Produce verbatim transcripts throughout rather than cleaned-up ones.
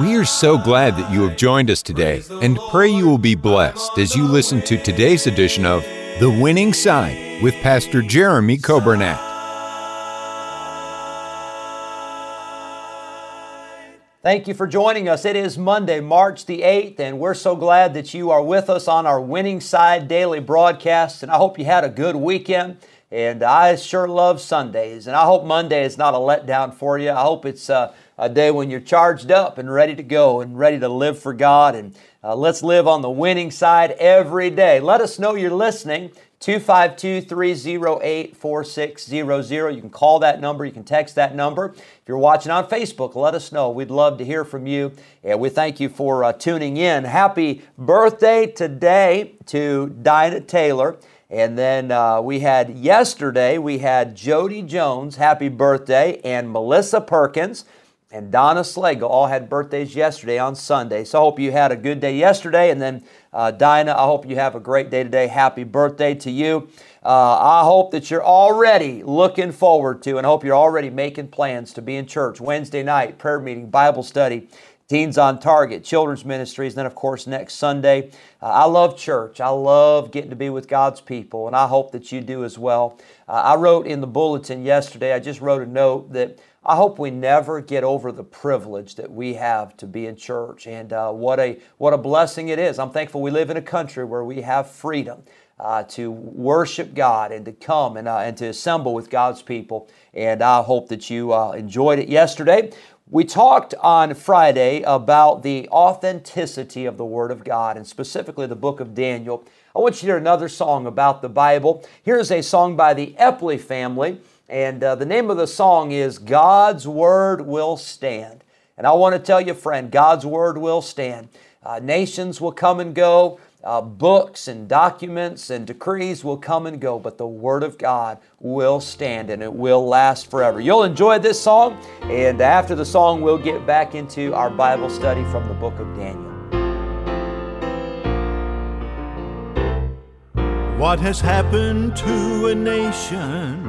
We are so glad that you have joined us today and pray you will be blessed as you listen to today's edition of The Winning Side with Pastor Jeremy Kobernak. Thank you for joining us. It is Monday, March the eighth, and we're so glad that you are with us on our Winning Side daily broadcast, and I hope you had a good weekend. And I sure love Sundays, and I hope Monday is not a letdown for you. I hope it's uh, a day when you're charged up and ready to go and ready to live for God. And uh, let's live on the winning side every day. Let us know you're listening, two five two, three oh eight, four six zero zero. You can call that number. You can text that number. If you're watching on Facebook, let us know. We'd love to hear from you, and we thank you for uh, tuning in. Happy birthday today to Dinah Taylor. And then uh, we had yesterday, we had Jody Jones, happy birthday, and Melissa Perkins and Donna Slagle all had birthdays yesterday on Sunday. So I hope you had a good day yesterday. And then uh, Dinah, I hope you have a great day today. Happy birthday to you. Uh, I hope that you're already looking forward to and hope you're already making plans to be in church Wednesday night, prayer meeting, Bible study, Teens on Target, Children's Ministries, and then, of course, next Sunday. Uh, I love church. I love getting to be with God's people, and I hope that you do as well. Uh, I wrote in the bulletin yesterday, I just wrote a note that I hope we never get over the privilege that we have to be in church, and uh, what a what a blessing it is. I'm thankful we live in a country where we have freedom uh, to worship God and to come and, uh, and to assemble with God's people, and I hope that you uh, enjoyed it yesterday. We talked on Friday about the authenticity of the Word of God, and specifically the book of Daniel. I want you to hear another song about the Bible. Here's a song by the Epley family, and uh, the name of the song is God's Word Will Stand. And I want to tell you, friend, God's Word will stand. Uh, nations will come and go. Uh, books and documents and decrees will come and go, but the Word of God will stand and it will last forever. You'll enjoy this song, and after the song, we'll get back into our Bible study from the book of Daniel. What has happened to a nation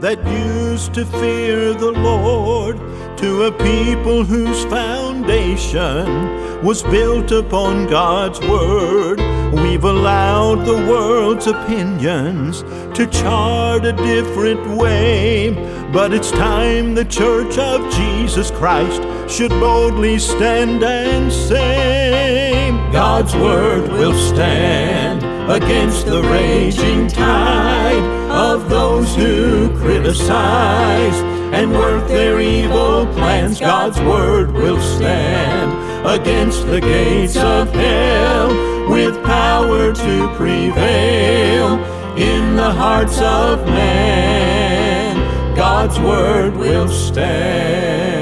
that used to fear the Lord, to a people whose foundation was built upon God's Word? We've allowed the world's opinions to chart a different way, but it's time the Church of Jesus Christ should boldly stand and say, God's Word will stand against the raging tide of those who criticize and work their evil plans. God's Word will stand against the gates of hell, with power to prevail in the hearts of man. God's Word will stand.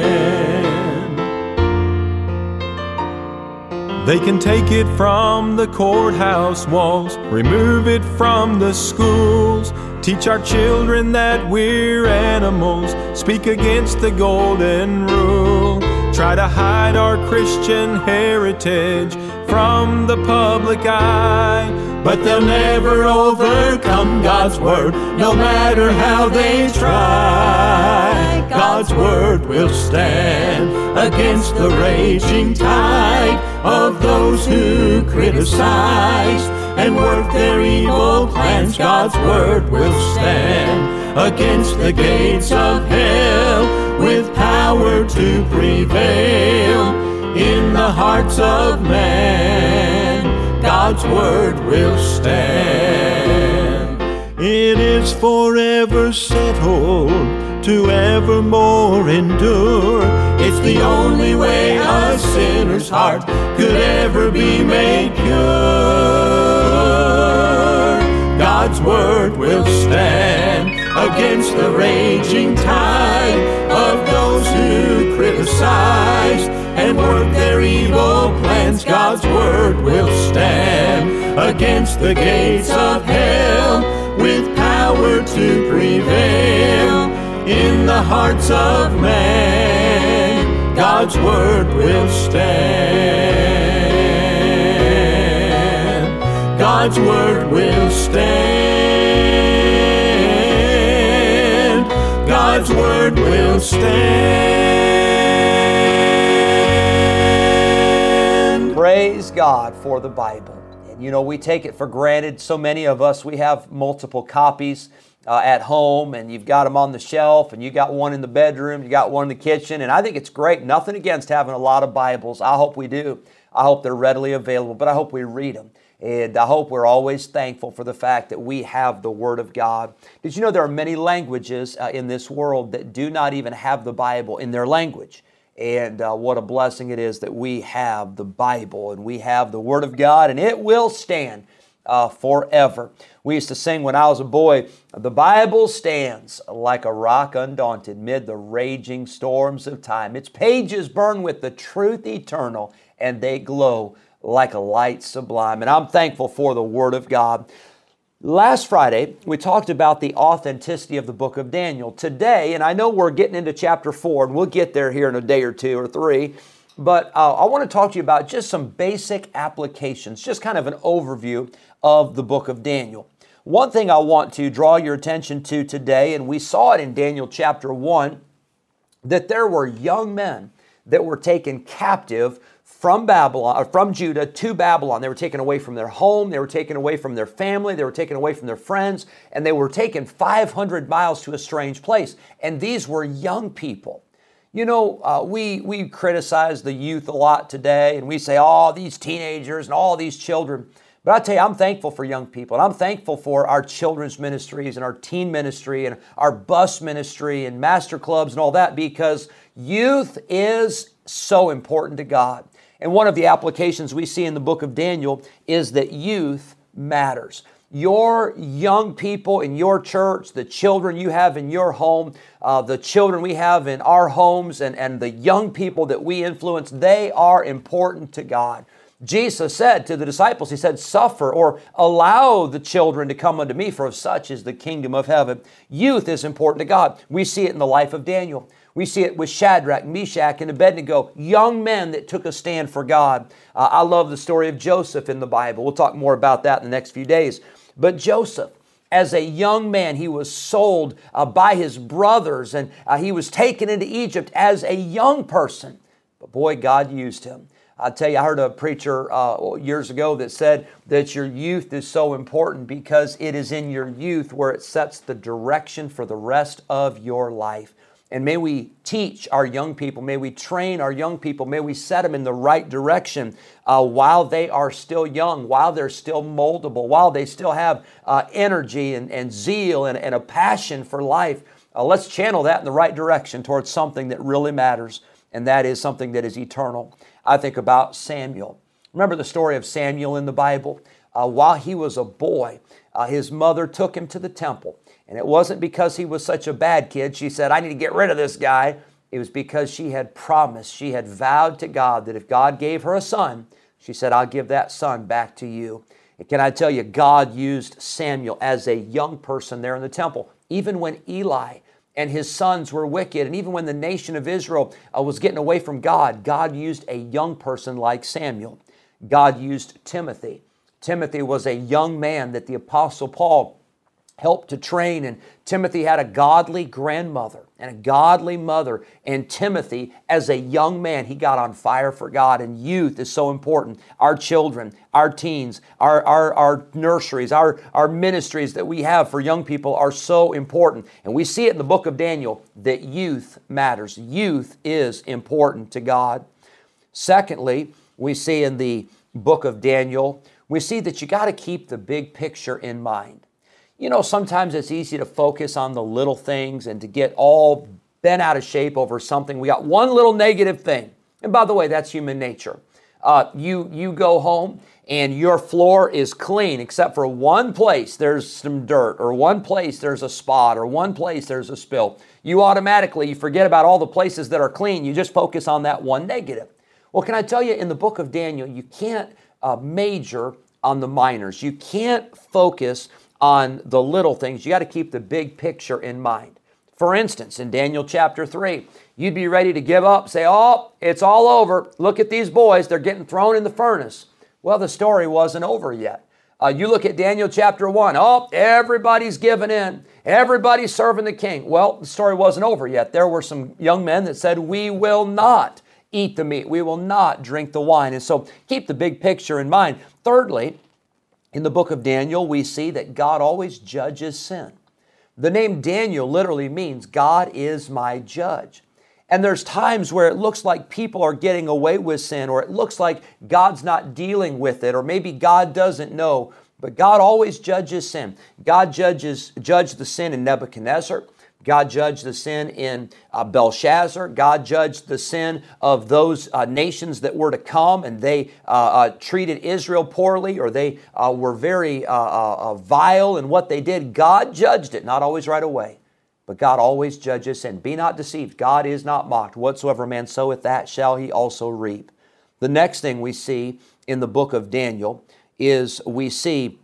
They can take it from the courthouse walls, remove it from the schools, teach our children that we're animals, speak against the golden rule, try to hide our Christian heritage from the public eye, but they'll never overcome God's Word, no matter how they try. God's Word will stand against the raging tide of those who criticize and work their evil plans. God's Word will stand against the gates of hell, with power to prevail in the hearts of man. God's Word will stand. It is forever settled to evermore endure. It's the only way a sinner's heart could ever be made pure. God's Word will stand against the raging tide of those who criticize and work their evil plans. God's Word will stand against the gates of hearts of men, God's word will stand. God's word will stand. God's word will stand. Praise God for the Bible. You know, we take it for granted. So many of us, we have multiple copies uh, at home, and you've got them on the shelf, and you got one in the bedroom, you got one in the kitchen, and I think it's great. Nothing against having a lot of Bibles. I hope we do. I hope they're readily available, but I hope we read them. And I hope we're always thankful for the fact that we have the Word of God. Did you know there are many languages uh, in this world that do not even have the Bible in their language? And uh, what a blessing it is that we have the Bible and we have the Word of God, and it will stand uh, forever. We used to sing when I was a boy, the Bible stands like a rock undaunted mid the raging storms of time. Its pages burn with the truth eternal, and they glow like a light sublime. And I'm thankful for the Word of God. Last Friday, we talked about the authenticity of the book of Daniel. Today, and I know we're getting into chapter four, and we'll get there here in a day or two or three, but uh, I want to talk to you about just some basic applications, just kind of an overview of the book of Daniel. One thing I want to draw your attention to today, and we saw it in Daniel chapter one, that there were young men that were taken captive from Babylon, or from Judah to Babylon. They were taken away from their home, they were taken away from their family, they were taken away from their friends, and they were taken five hundred miles to a strange place. And these were young people. You know, uh, we, we criticize the youth a lot today, and we say, oh, these teenagers and all these children. But I tell you, I'm thankful for young people, and I'm thankful for our children's ministries and our teen ministry and our bus ministry and master clubs and all that, because youth is so important to God. And one of the applications we see in the book of Daniel is that youth matters. Your young people in your church, the children you have in your home, uh, the children we have in our homes, and, and the young people that we influence, they are important to God. Jesus said to the disciples, He said, suffer or allow the children to come unto me, for of such is the kingdom of heaven. Youth is important to God. We see it in the life of Daniel. We see it with Shadrach, Meshach, and Abednego, young men that took a stand for God. Uh, I love the story of Joseph in the Bible. We'll talk more about that in the next few days. But Joseph, as a young man, he was sold uh, by his brothers, and uh, he was taken into Egypt as a young person. But boy, God used him. I tell you, I heard a preacher uh, years ago that said that your youth is so important because it is in your youth where it sets the direction for the rest of your life. And may we teach our young people, may we train our young people, may we set them in the right direction uh, while they are still young, while they're still moldable, while they still have uh, energy and, and zeal and, and a passion for life. Uh, let's channel that in the right direction towards something that really matters, and that is something that is eternal. I think about Samuel. Remember the story of Samuel in the Bible? Uh, while he was a boy, uh, his mother took him to the temple. And it wasn't because he was such a bad kid. She said, I need to get rid of this guy. It was because she had promised, she had vowed to God that if God gave her a son, she said, I'll give that son back to you. And can I tell you, God used Samuel as a young person there in the temple. Even when Eli and his sons were wicked, and even when the nation of Israel uh, was getting away from God, God used a young person like Samuel. God used Timothy. Timothy was a young man that the Apostle Paul helped to train, and Timothy had a godly grandmother and a godly mother, and Timothy, as a young man, he got on fire for God, and youth is so important. Our children, our teens, our, our, our nurseries, our, our ministries that we have for young people are so important, and we see it in the book of Daniel that youth matters. Youth is important to God. Secondly, we see in the book of Daniel, we see that you got to keep the big picture in mind. You know, sometimes it's easy to focus on the little things and to get all bent out of shape over something. We got one little negative thing. And by the way, that's human nature. Uh, you, you go home and your floor is clean, except for one place there's some dirt, or one place there's a spot, or one place there's a spill. You automatically, you forget about all the places that are clean. You just focus on that one negative. Well, can I tell you, in the book of Daniel, you can't uh, major on the minors. You can't focus on the little things. You got to keep the big picture in mind. For instance, in Daniel chapter three, you'd be ready to give up, say, oh, it's all over. Look at these boys. They're getting thrown in the furnace. Well, the story wasn't over yet. Uh, you look at Daniel chapter one. Oh, everybody's giving in. Everybody's serving the king. Well, the story wasn't over yet. There were some young men that said, we will not eat the meat. We will not drink the wine. And so keep the big picture in mind. Thirdly, in the book of Daniel, we see that God always judges sin. The name Daniel literally means God is my judge. And there's times where it looks like people are getting away with sin, or it looks like God's not dealing with it, or maybe God doesn't know. But God always judges sin. God judges, judged the sin in Nebuchadnezzar. God judged the sin in uh, Belshazzar. God judged the sin of those uh, nations that were to come, and they uh, uh, treated Israel poorly, or they uh, were very uh, uh, vile in what they did. God judged it, not always right away, but God always judges sin. Be not deceived. God is not mocked. Whatsoever man soweth, that shall he also reap. The next thing we see in the book of Daniel is we see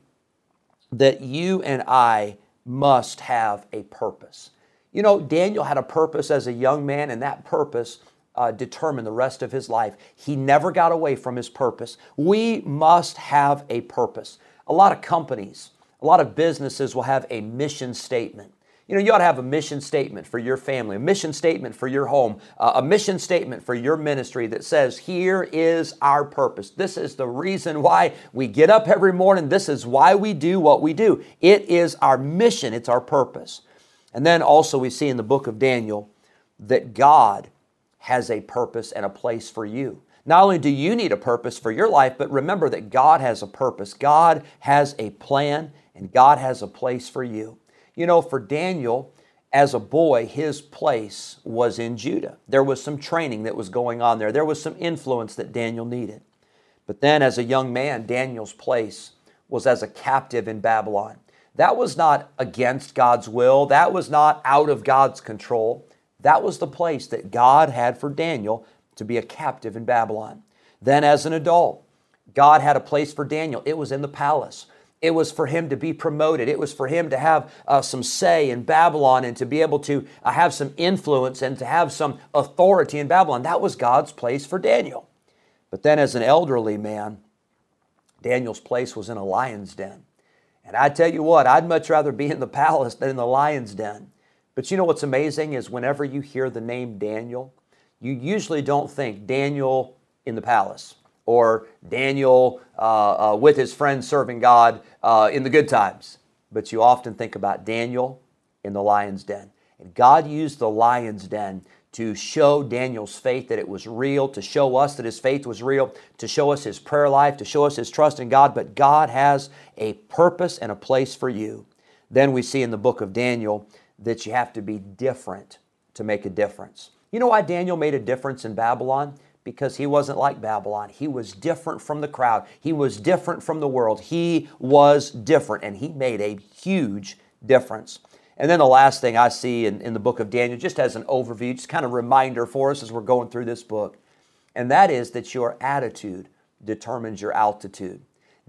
that you and I must have a purpose. You know, Daniel had a purpose as a young man, and that purpose uh, determined the rest of his life. He never got away from his purpose. We must have a purpose. A lot of companies, a lot of businesses will have a mission statement. You know, you ought to have a mission statement for your family, a mission statement for your home, uh, a mission statement for your ministry that says, here is our purpose. This is the reason why we get up every morning. This is why we do what we do. It is our mission. It's our purpose. And then also we see in the book of Daniel that God has a purpose and a place for you. Not only do you need a purpose for your life, but remember that God has a purpose. God has a plan, and God has a place for you. You know, for Daniel, as a boy, his place was in Judah. There was some training that was going on there. There was some influence that Daniel needed. But then as a young man, Daniel's place was as a captive in Babylon. That was not against God's will. That was not out of God's control. That was the place that God had for Daniel to be a captive in Babylon. Then as an adult, God had a place for Daniel. It was in the palace. It was for him to be promoted. It was for him to have uh, some say in Babylon, and to be able to uh, have some influence and to have some authority in Babylon. That was God's place for Daniel. But then as an elderly man, Daniel's place was in a lion's den. And I tell you what, I'd much rather be in the palace than in the lion's den. But you know what's amazing is whenever you hear the name Daniel, you usually don't think Daniel in the palace, or Daniel uh, uh, with his friends serving God uh, in the good times. But you often think about Daniel in the lion's den. And God used the lion's den to show Daniel's faith that it was real, to show us that his faith was real, to show us his prayer life, to show us his trust in God. But God has a purpose and a place for you. Then we see in the book of Daniel that you have to be different to make a difference. You know why Daniel made a difference in Babylon? Because he wasn't like Babylon. He was different from the crowd. He was different from the world. He was different, and he made a huge difference. And then the last thing I see in, in the book of Daniel, just as an overview, just kind of reminder for us as we're going through this book, and that is that your attitude determines your altitude.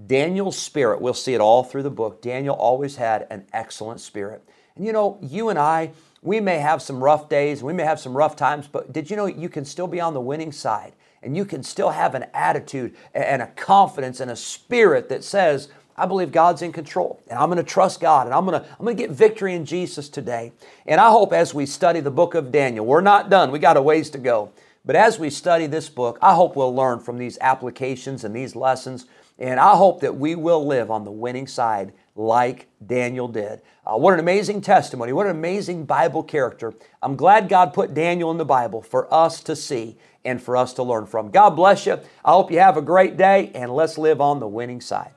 Daniel's spirit, we'll see it all through the book, Daniel always had an excellent spirit. And you know, you and I, we may have some rough days, we may have some rough times, but did you know you can still be on the winning side, and you can still have an attitude and a confidence and a spirit that says, I believe God's in control, and I'm going to trust God, and I'm going to I'm going to get victory in Jesus today. And I hope as we study the book of Daniel, we're not done. We got a ways to go. But as we study this book, I hope we'll learn from these applications and these lessons, and I hope that we will live on the winning side like Daniel did. Uh, what an amazing testimony. What an amazing Bible character. I'm glad God put Daniel in the Bible for us to see and for us to learn from. God bless you. I hope you have a great day, and let's live on the winning side.